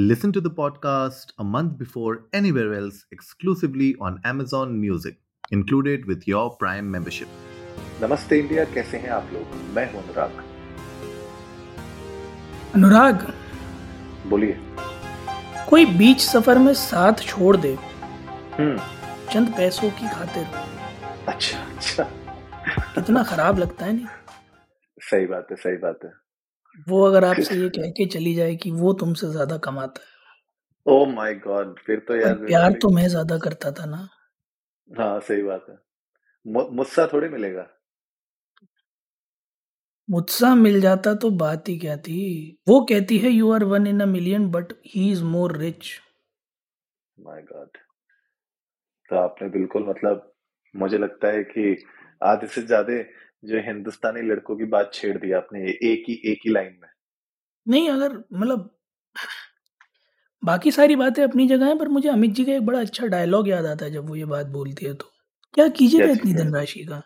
Listen to the podcast a month before anywhere else exclusively on Amazon Music, included with your Prime membership. नमस्ते India, कैसे हैं आप लोग? मैं हूं अनुराग। अनुराग बोलिए। कोई बीच सफर में साथ छोड़ दे चंद पैसों की खातिर। अच्छा कितना खराब लगता है। नहीं, सही बात है। वो अगर आपसे ये कह के चली जाए कि वो तुमसे ज्यादा कमाता है। ओह माय गॉड, फिर तो यार प्यार तो मैं ज्यादा करता था ना। हाँ सही बात है। मुझसा थोड़ी मिलेगा। मुझसा मिल जाता तो बात ही क्या थी। वो कहती है you are one in a million but he is more rich. My god, तो आपने बिल्कुल, मतलब मुझे लगता है कि आधे से ज्यादा जो हिंदुस्तानी लड़कों की बात छेड़ दी आपने एक ही लाइन में। नहीं, अगर मतलब बाकी सारी बातें अपनी जगह है, पर मुझे अमित जी का एक बड़ा अच्छा डायलॉग याद आता है जब वो ये बात बोलती है तो क्या कीजिएगा इतनी धनराशि का।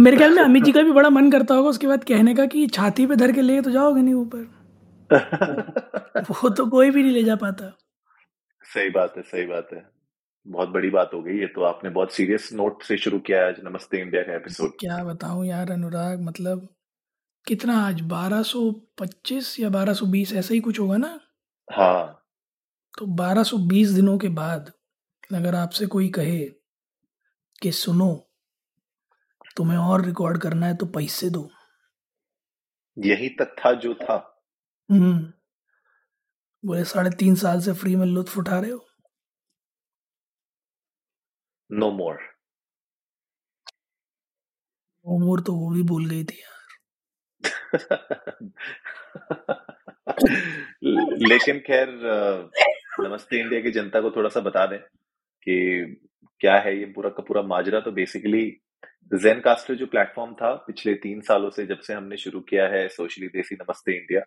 मेरे ख्याल में अमित जी का भी बड़ा मन करता होगा उसके बाद कहने का कि छाती पे धर के ले तो जाओगे नहीं ऊपर। वो तो कोई भी नहीं ले जा पाता। सही बात है। बहुत बड़ी बात हो गई ये तो। आपने बहुत सीरियस नोट से शुरू किया आज नमस्ते इंडिया का एपिसोड। क्या बताऊं यार अनुराग, मतलब कितना आज 1225 या 1220 ऐसा ही कुछ होगा ना। हाँ, तो 1220 दिनों के बाद अगर आपसे कोई कहे कि सुनो तुम्हें और रिकॉर्ड करना है तो पैसे दो, यही तक था जो था। बोले 3.5 साल से फ्री में लुत्फ उठा रहे हो। नो मोर तो वो भी भूल गई थी यार। लेकिन खैर नमस्ते इंडिया की जनता को थोड़ा सा बता दें कि क्या है ये पूरा का पूरा माजरा। तो बेसिकली ज़ेनकास्टर जो प्लेटफॉर्म था पिछले 3 सालों से, जब से हमने शुरू किया है सोशली देसी नमस्ते इंडिया,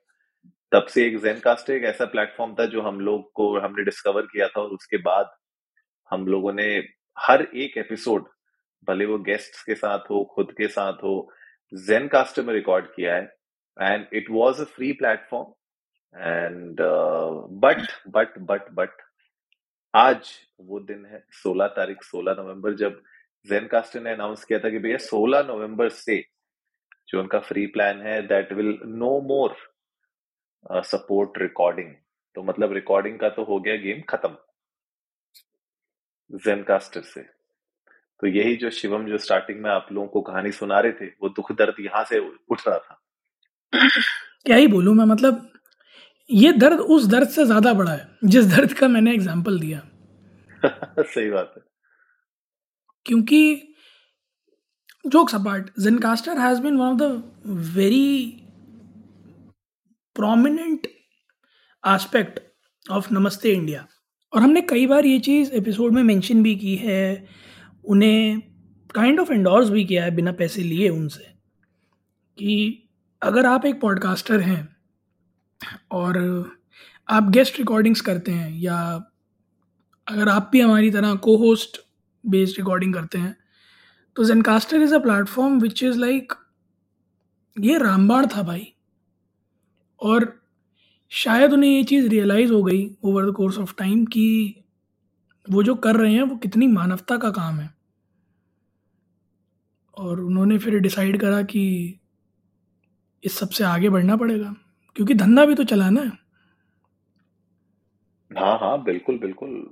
तब से एक ज़ेनकास्टर एक ऐसा प्लेटफॉर्म था जो हमने डिस्कवर किया था। और उसके बाद हम लोगों ने हर एक एपिसोड, भले वो गेस्ट्स के साथ हो खुद के साथ हो, ज़ेनकास्टर में रिकॉर्ड किया है। And it was a free platform. And but आज वो दिन है 16 नवंबर, जब ज़ेनकास्टर ने अनाउंस किया था कि भैया 16 नवंबर से जो उनका फ्री प्लान है that will no more support recording. तो मतलब रिकॉर्डिंग का तो हो गया गेम खत्म ज़ेनकास्टर से। तो यही जो शिवम जो स्टार्टिंग में आप लोगों को कहानी सुना रहे थे, वो दुख दर्द यहाँ से उठ रहा था। क्या ही बोलूं मैं, मतलब ये दर्द उस दर्द से ज्यादा बड़ा है जिस दर्द का मैंने एग्जांपल दिया। सही बात है। क्योंकि jokes apart, Zencastr has been one of the very prominent aspect of नमस्ते इंडिया। और हमने कई बार ये चीज़ एपिसोड में मेंशन भी की है, उन्हें काइंड ऑफ एंडोर्स भी किया है बिना पैसे लिए उनसे, कि अगर आप एक पॉडकास्टर हैं और आप गेस्ट रिकॉर्डिंग्स करते हैं या अगर आप भी हमारी तरह को होस्ट बेस्ड रिकॉर्डिंग करते हैं, तो Zencastr is a platform which is like, ये रामबाण था भाई। और शायद उन्हें ये चीज़ रियलाइज़ हो गई over the course of time कि वो जो कर रहे हैं वो कितनी मानवता का काम है। और उन्होंने फिर डिसाइड करा कि इस सब से आगे बढ़ना पड़ेगा क्योंकि धंधा भी तो चलाना है। हाँ बिल्कुल,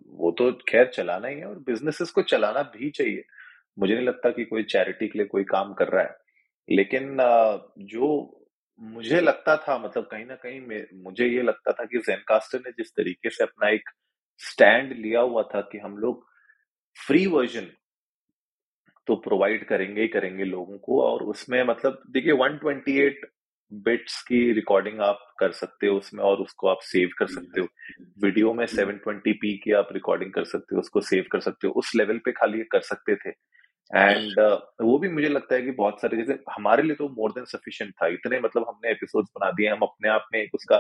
वो तो खैर चलाना ही है और बिजनेसेस को चलाना भी चाहिए। मुझे नहीं लगता कि कोई चैरिटी के लिए कोई काम कर रहा है। लेकिन जो मुझे लगता था, मतलब कहीं ना कहीं मुझे ये लगता था कि ज़ेनकास्टर ने जिस तरीके से अपना एक स्टैंड लिया हुआ था कि हम लोग फ्री वर्जन तो प्रोवाइड करेंगे लोगों को, और उसमें मतलब देखिए 128 बिट्स की रिकॉर्डिंग आप कर सकते हो उसमें, और उसको आप सेव कर सकते हो। वीडियो में 720p की आप रिकॉर्डिंग कर सकते हो, उसको सेव कर सकते हो। उस लेवल पे खाली ये कर सकते थे। एंड वो भी मुझे लगता है कि बहुत सारे, जैसे हमारे लिए तो मोर देन सफिशिएंट था इतने, मतलब हमने एपिसोड्स बना दिए। हम अपने आप में एक उसका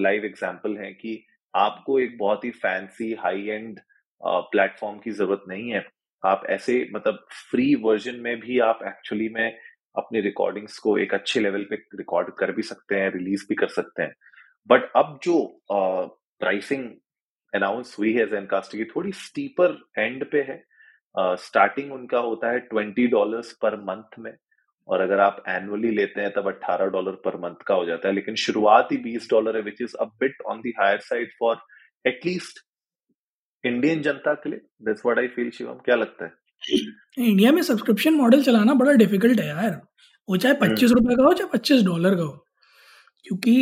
लाइव एग्जांपल है कि आपको एक बहुत ही फैंसी हाई एंड प्लेटफॉर्म की जरूरत नहीं है। आप ऐसे मतलब फ्री वर्जन में भी आप एक्चुअली में अपनी रिकॉर्डिंग्स को एक अच्छे लेवल पे रिकॉर्ड कर भी सकते हैं, रिलीज भी कर सकते हैं। बट अब जो प्राइसिंग अनाउंस हुई है ज़ेनकास्टर की, थोड़ी स्टीपर एंड पे है। स्टार्टिंग उनका होता है $20 पर मंथ में, और अगर आप एनुअली लेते हैं तब $18 पर मंथ का हो जाता है। लेकिन शुरुआत ही $20 है, which is a bit on the higher side for at least Indian जनता के लिए। That's what I feel. Shivam, क्या लगता है? इंडिया में सब्सक्रिप्शन मॉडल चलाना बड़ा डिफिकल्ट है यार, वो चाहे $25 का हो चाहे $25 का हो, क्योंकि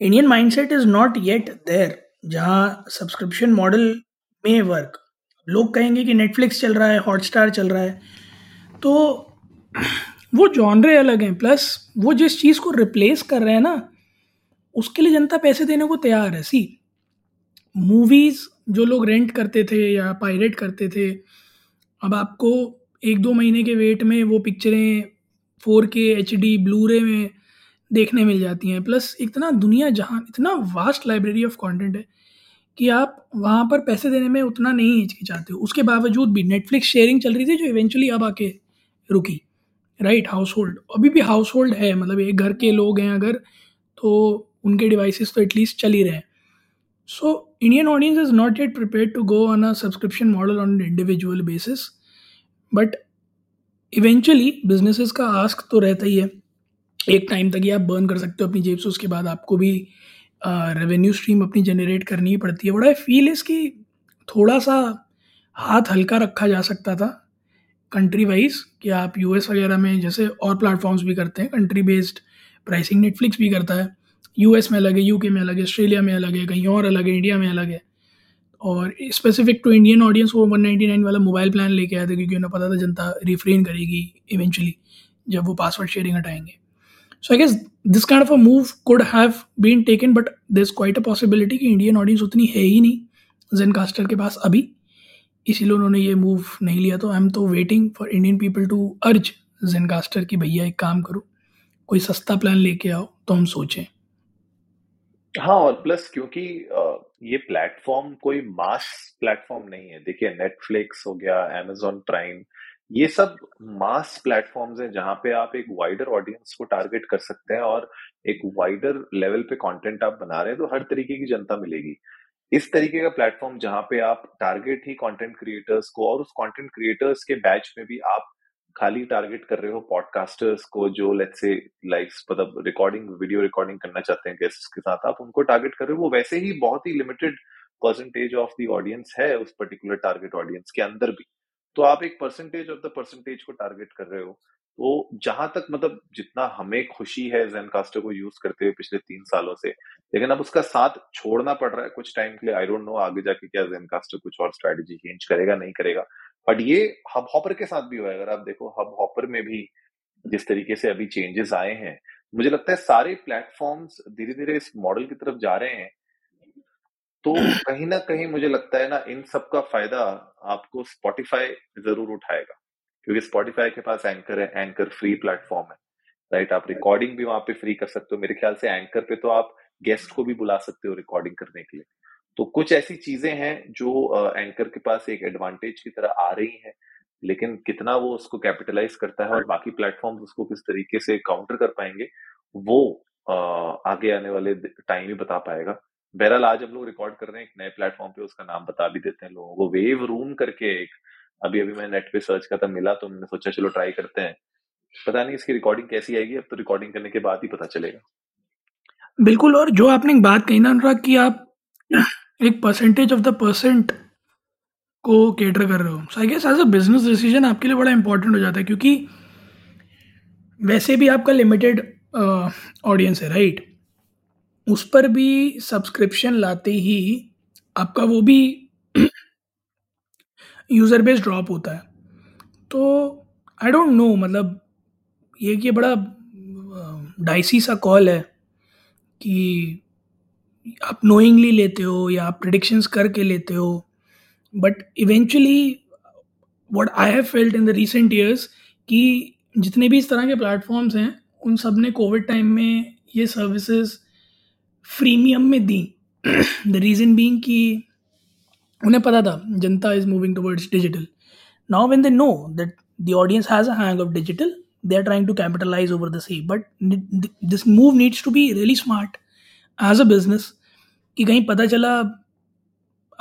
Indian mindset is not yet there जहाँ सब्सक्रिप्शन मॉडल में वर्क। लोग कहेंगे कि नेटफ्लिक्स चल रहा है, हॉटस्टार चल रहा है, तो वो जॉनरे अलग हैं। प्लस वो जिस चीज़ को रिप्लेस कर रहे हैं ना, उसके लिए जनता पैसे देने को तैयार है। सी मूवीज़ जो लोग रेंट करते थे या पायरेट करते थे, अब आपको 1-2 महीने के वेट में वो पिक्चरें 4K HD ब्लूरे में देखने मिल जाती हैं। प्लस इतना दुनिया जहाँ इतना वास्ट लाइब्रेरी ऑफ कंटेंट है कि आप वहाँ पर पैसे देने में उतना नहीं हिचकिचाते हो। उसके बावजूद भी नेटफ्लिक्स शेयरिंग चल रही थी, जो इवेंचुअली अब आके रुकी। राइट, हाउस होल्ड अभी भी हाउस होल्ड है, मतलब एक घर के लोग हैं अगर, तो उनके डिवाइसेस तो एटलीस्ट चल ही रहे हैं। So Indian audience is not yet prepared to go on a subscription model on individual basis, but eventually businesses का आस्क तो रहता ही है। एक टाइम तक ही आप बर्न कर सकते हो अपनी जेब से, उसके बाद आपको भी रेवेन्यू स्ट्रीम अपनी जनरेट करनी ही पड़ती है। बड़ा फील इस कि थोड़ा सा हाथ हल्का रखा जा सकता था कंट्री वाइज, कि आप US वगैरह में जैसे और प्लेटफॉर्म्स भी करते हैं कंट्री बेस्ड प्राइसिंग, नेटफ्लिक्स भी करता है, US में अलग है, UK में अलग है, ऑस्ट्रेलिया में अलग है, कहीं और अलग है, इंडिया में अलग है। और स्पेसिफिक टू इंडियन ऑडियंस वो 199 वाला मोबाइल प्लान लेके आए थे, क्योंकि उन्हें पता था जनता रिफ्रेन करेगी इवेंचुअली जब वो पासवर्ड शेयरिंग हटाएंगे। So I guess this kind of a move could have been taken, but there's quite a possibility कि इंडियन ऑडियंस उतनी है ही नहीं ज़ेनकास्टर के पास अभी, इसीलिए उन्होंने ये मूव नहीं लिया। तो आई एम तो waiting for Indian people to urge Zencastr की भैया एक काम करो, कोई सस्ता प्लान लेके आओ तो हम सोचें। हाँ, और प्लस क्योंकि ये प्लेटफॉर्म कोई मास प्लेटफॉर्म नहीं है। देखिए, नेटफ्लिक्स हो गया, Amazon प्राइम, ये सब मास प्लेटफॉर्म्स हैं जहां पे आप एक वाइडर ऑडियंस को टारगेट कर सकते हैं और एक वाइडर लेवल पे कंटेंट आप बना रहे हैं तो हर तरीके की जनता मिलेगी। इस तरीके का प्लेटफॉर्म जहां पे आप टारगेट ही कंटेंट क्रिएटर्स को, और उस कंटेंट क्रिएटर्स के बैच में भी आप खाली टारगेट कर रहे हो पॉडकास्टर्स को जो लेट्स से लाइक मतलब रिकॉर्डिंग, वीडियो रिकॉर्डिंग करना चाहते हैं गेस्ट के साथ, आप उनको टारगेट कर रहे हो। वो वैसे ही बहुत ही limited percentage of the audience है उस पर्टिकुलर टारगेट ऑडियंस के अंदर भी, तो आप एक परसेंटेज ऑफ द परसेंटेज को टारगेट कर रहे हो। तो जहां तक मतलब जितना हमें खुशी है ज़ेनकास्टर को यूज करते हुए पिछले 3 सालों से, लेकिन अब उसका साथ छोड़ना पड़ रहा है कुछ टाइम के लिए। आई डोंट नो आगे जाके क्या ज़ेनकास्टर कुछ और स्ट्रेटेजी चेंज करेगा, नहीं करेगा, बट ये हब हॉपर के साथ भी हुआ है। अगर आप देखो हब हॉपर में भी जिस तरीके से अभी चेंजेस आए हैं, मुझे लगता है सारे प्लेटफॉर्म्स धीरे धीरे इस मॉडल की तरफ जा रहे हैं। तो कहीं ना कहीं मुझे लगता है ना, इन सब का फायदा आपको Spotify जरूर उठाएगा, क्योंकि Spotify के पास एंकर है, एंकर फ्री प्लेटफॉर्म है। राइट, आप रिकॉर्डिंग भी वहां पे फ्री कर सकते हो मेरे ख्याल से। एंकर पे तो आप गेस्ट को भी बुला सकते हो रिकॉर्डिंग करने के लिए। तो कुछ ऐसी चीजें हैं जो एंकर के पास एक एडवांटेज की तरह आ रही है, लेकिन कितना वो उसको कैपिटलाइज करता है और बाकी प्लेटफॉर्म उसको किस तरीके से काउंटर कर पाएंगे, वो आगे आने वाले टाइम ही बता पाएगा। बहरहाल, आज हम लोग रिकॉर्ड कर रहे हैं एक नए प्लेटफॉर्म पे, उसका नाम बता भी देते हैं लोगों को, वेव रूम करके। एक अभी मैं नेट पे सर्च करता मिला, तो मैंने सोचा चलो ट्राई करते हैं। पता नहीं इसकी रिकॉर्डिंग कैसी आएगी, अब तो रिकॉर्डिंग करने के बाद ही पता चलेगा। बिल्कुल, और जो आपने बात कही ना अनुराग, कि आप एक परसेंटेज ऑफ द परसेंट को कैटर कर रहे हो, so I guess as a business decision आपके लिए बड़ा इंपॉर्टेंट हो जाता है, क्योंकि वैसे भी आपका लिमिटेड ऑडियंस है। राइट, उस पर भी सब्सक्रिप्शन लाते ही आपका वो भी यूज़र बेस ड्रॉप होता है। तो आई डोंट नो, मतलब ये बड़ा डाइसी सा कॉल है कि आप नोइंगली लेते हो या आप प्रेडिक्शंस करके लेते हो। But eventually what I have felt in the recent years, कि जितने भी इस तरह के प्लेटफॉर्म्स हैं उन सब ने कोविड टाइम में ये सर्विसेज फ्रीमियम में दी। द रीज़न बीइंग कि उन्हें पता था जनता is moving towards digital. Now when they know that the audience has a hang of digital, They're trying to capitalize over the same. But this move needs to be really smart as a business. कि कहीं पता चला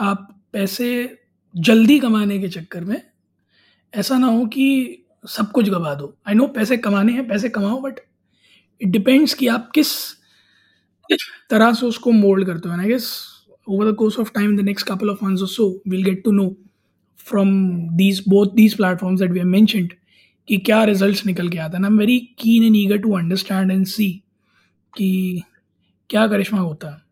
आप पैसे जल्दी कमाने के चक्कर में ऐसा ना हो कि सब कुछ गवा दो. आई नो पैसे कमाने हैं, पैसे कमाओ, बट इट डिपेंड्स कि आप किस तरह से उसको मोल्ड करते हो. And I guess over the course of time, the next couple of months और so we'll get to know from these both these platforms that we have mentioned कि क्या रिजल्ट्स निकल के आता है. I am very keen and eager to understand and see कि क्या करिश्मा होता है.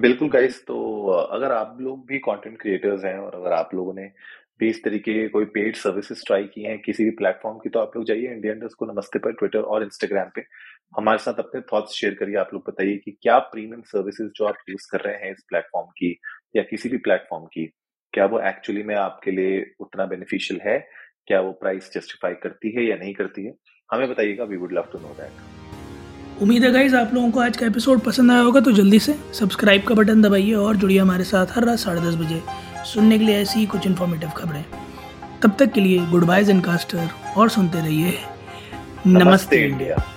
बिल्कुल गाइस, तो अगर आप लोग भी कंटेंट क्रिएटर्स हैं और अगर आप लोगों ने भी इस तरीके के कोई पेड सर्विसेज ट्राई की हैं किसी भी प्लेटफॉर्म की, तो आप लोग जाइए India_Namaste पर, ट्विटर और इंस्टाग्राम पे हमारे साथ अपने थॉट्स शेयर करिए. आप लोग बताइए कि क्या प्रीमियम सर्विसेज जो आप यूज कर रहे हैं इस प्लेटफॉर्म की या किसी भी प्लेटफॉर्म की, क्या वो एक्चुअली में आपके लिए उतना बेनिफिशियल है, क्या वो प्राइस जस्टिफाई करती है या नहीं करती है, हमें बताइएगा. We would love to know that. उम्मीद है गाइज आप लोगों को आज का एपिसोड पसंद आया होगा, तो जल्दी से सब्सक्राइब का बटन दबाइए और जुड़िए हमारे साथ हर रात 10:30 बजे सुनने के लिए ऐसी ही कुछ इन्फॉर्मेटिव खबरें. तब तक के लिए गुड बाय ज़ेनकास्टर और सुनते रहिए नमस्ते इंडिया.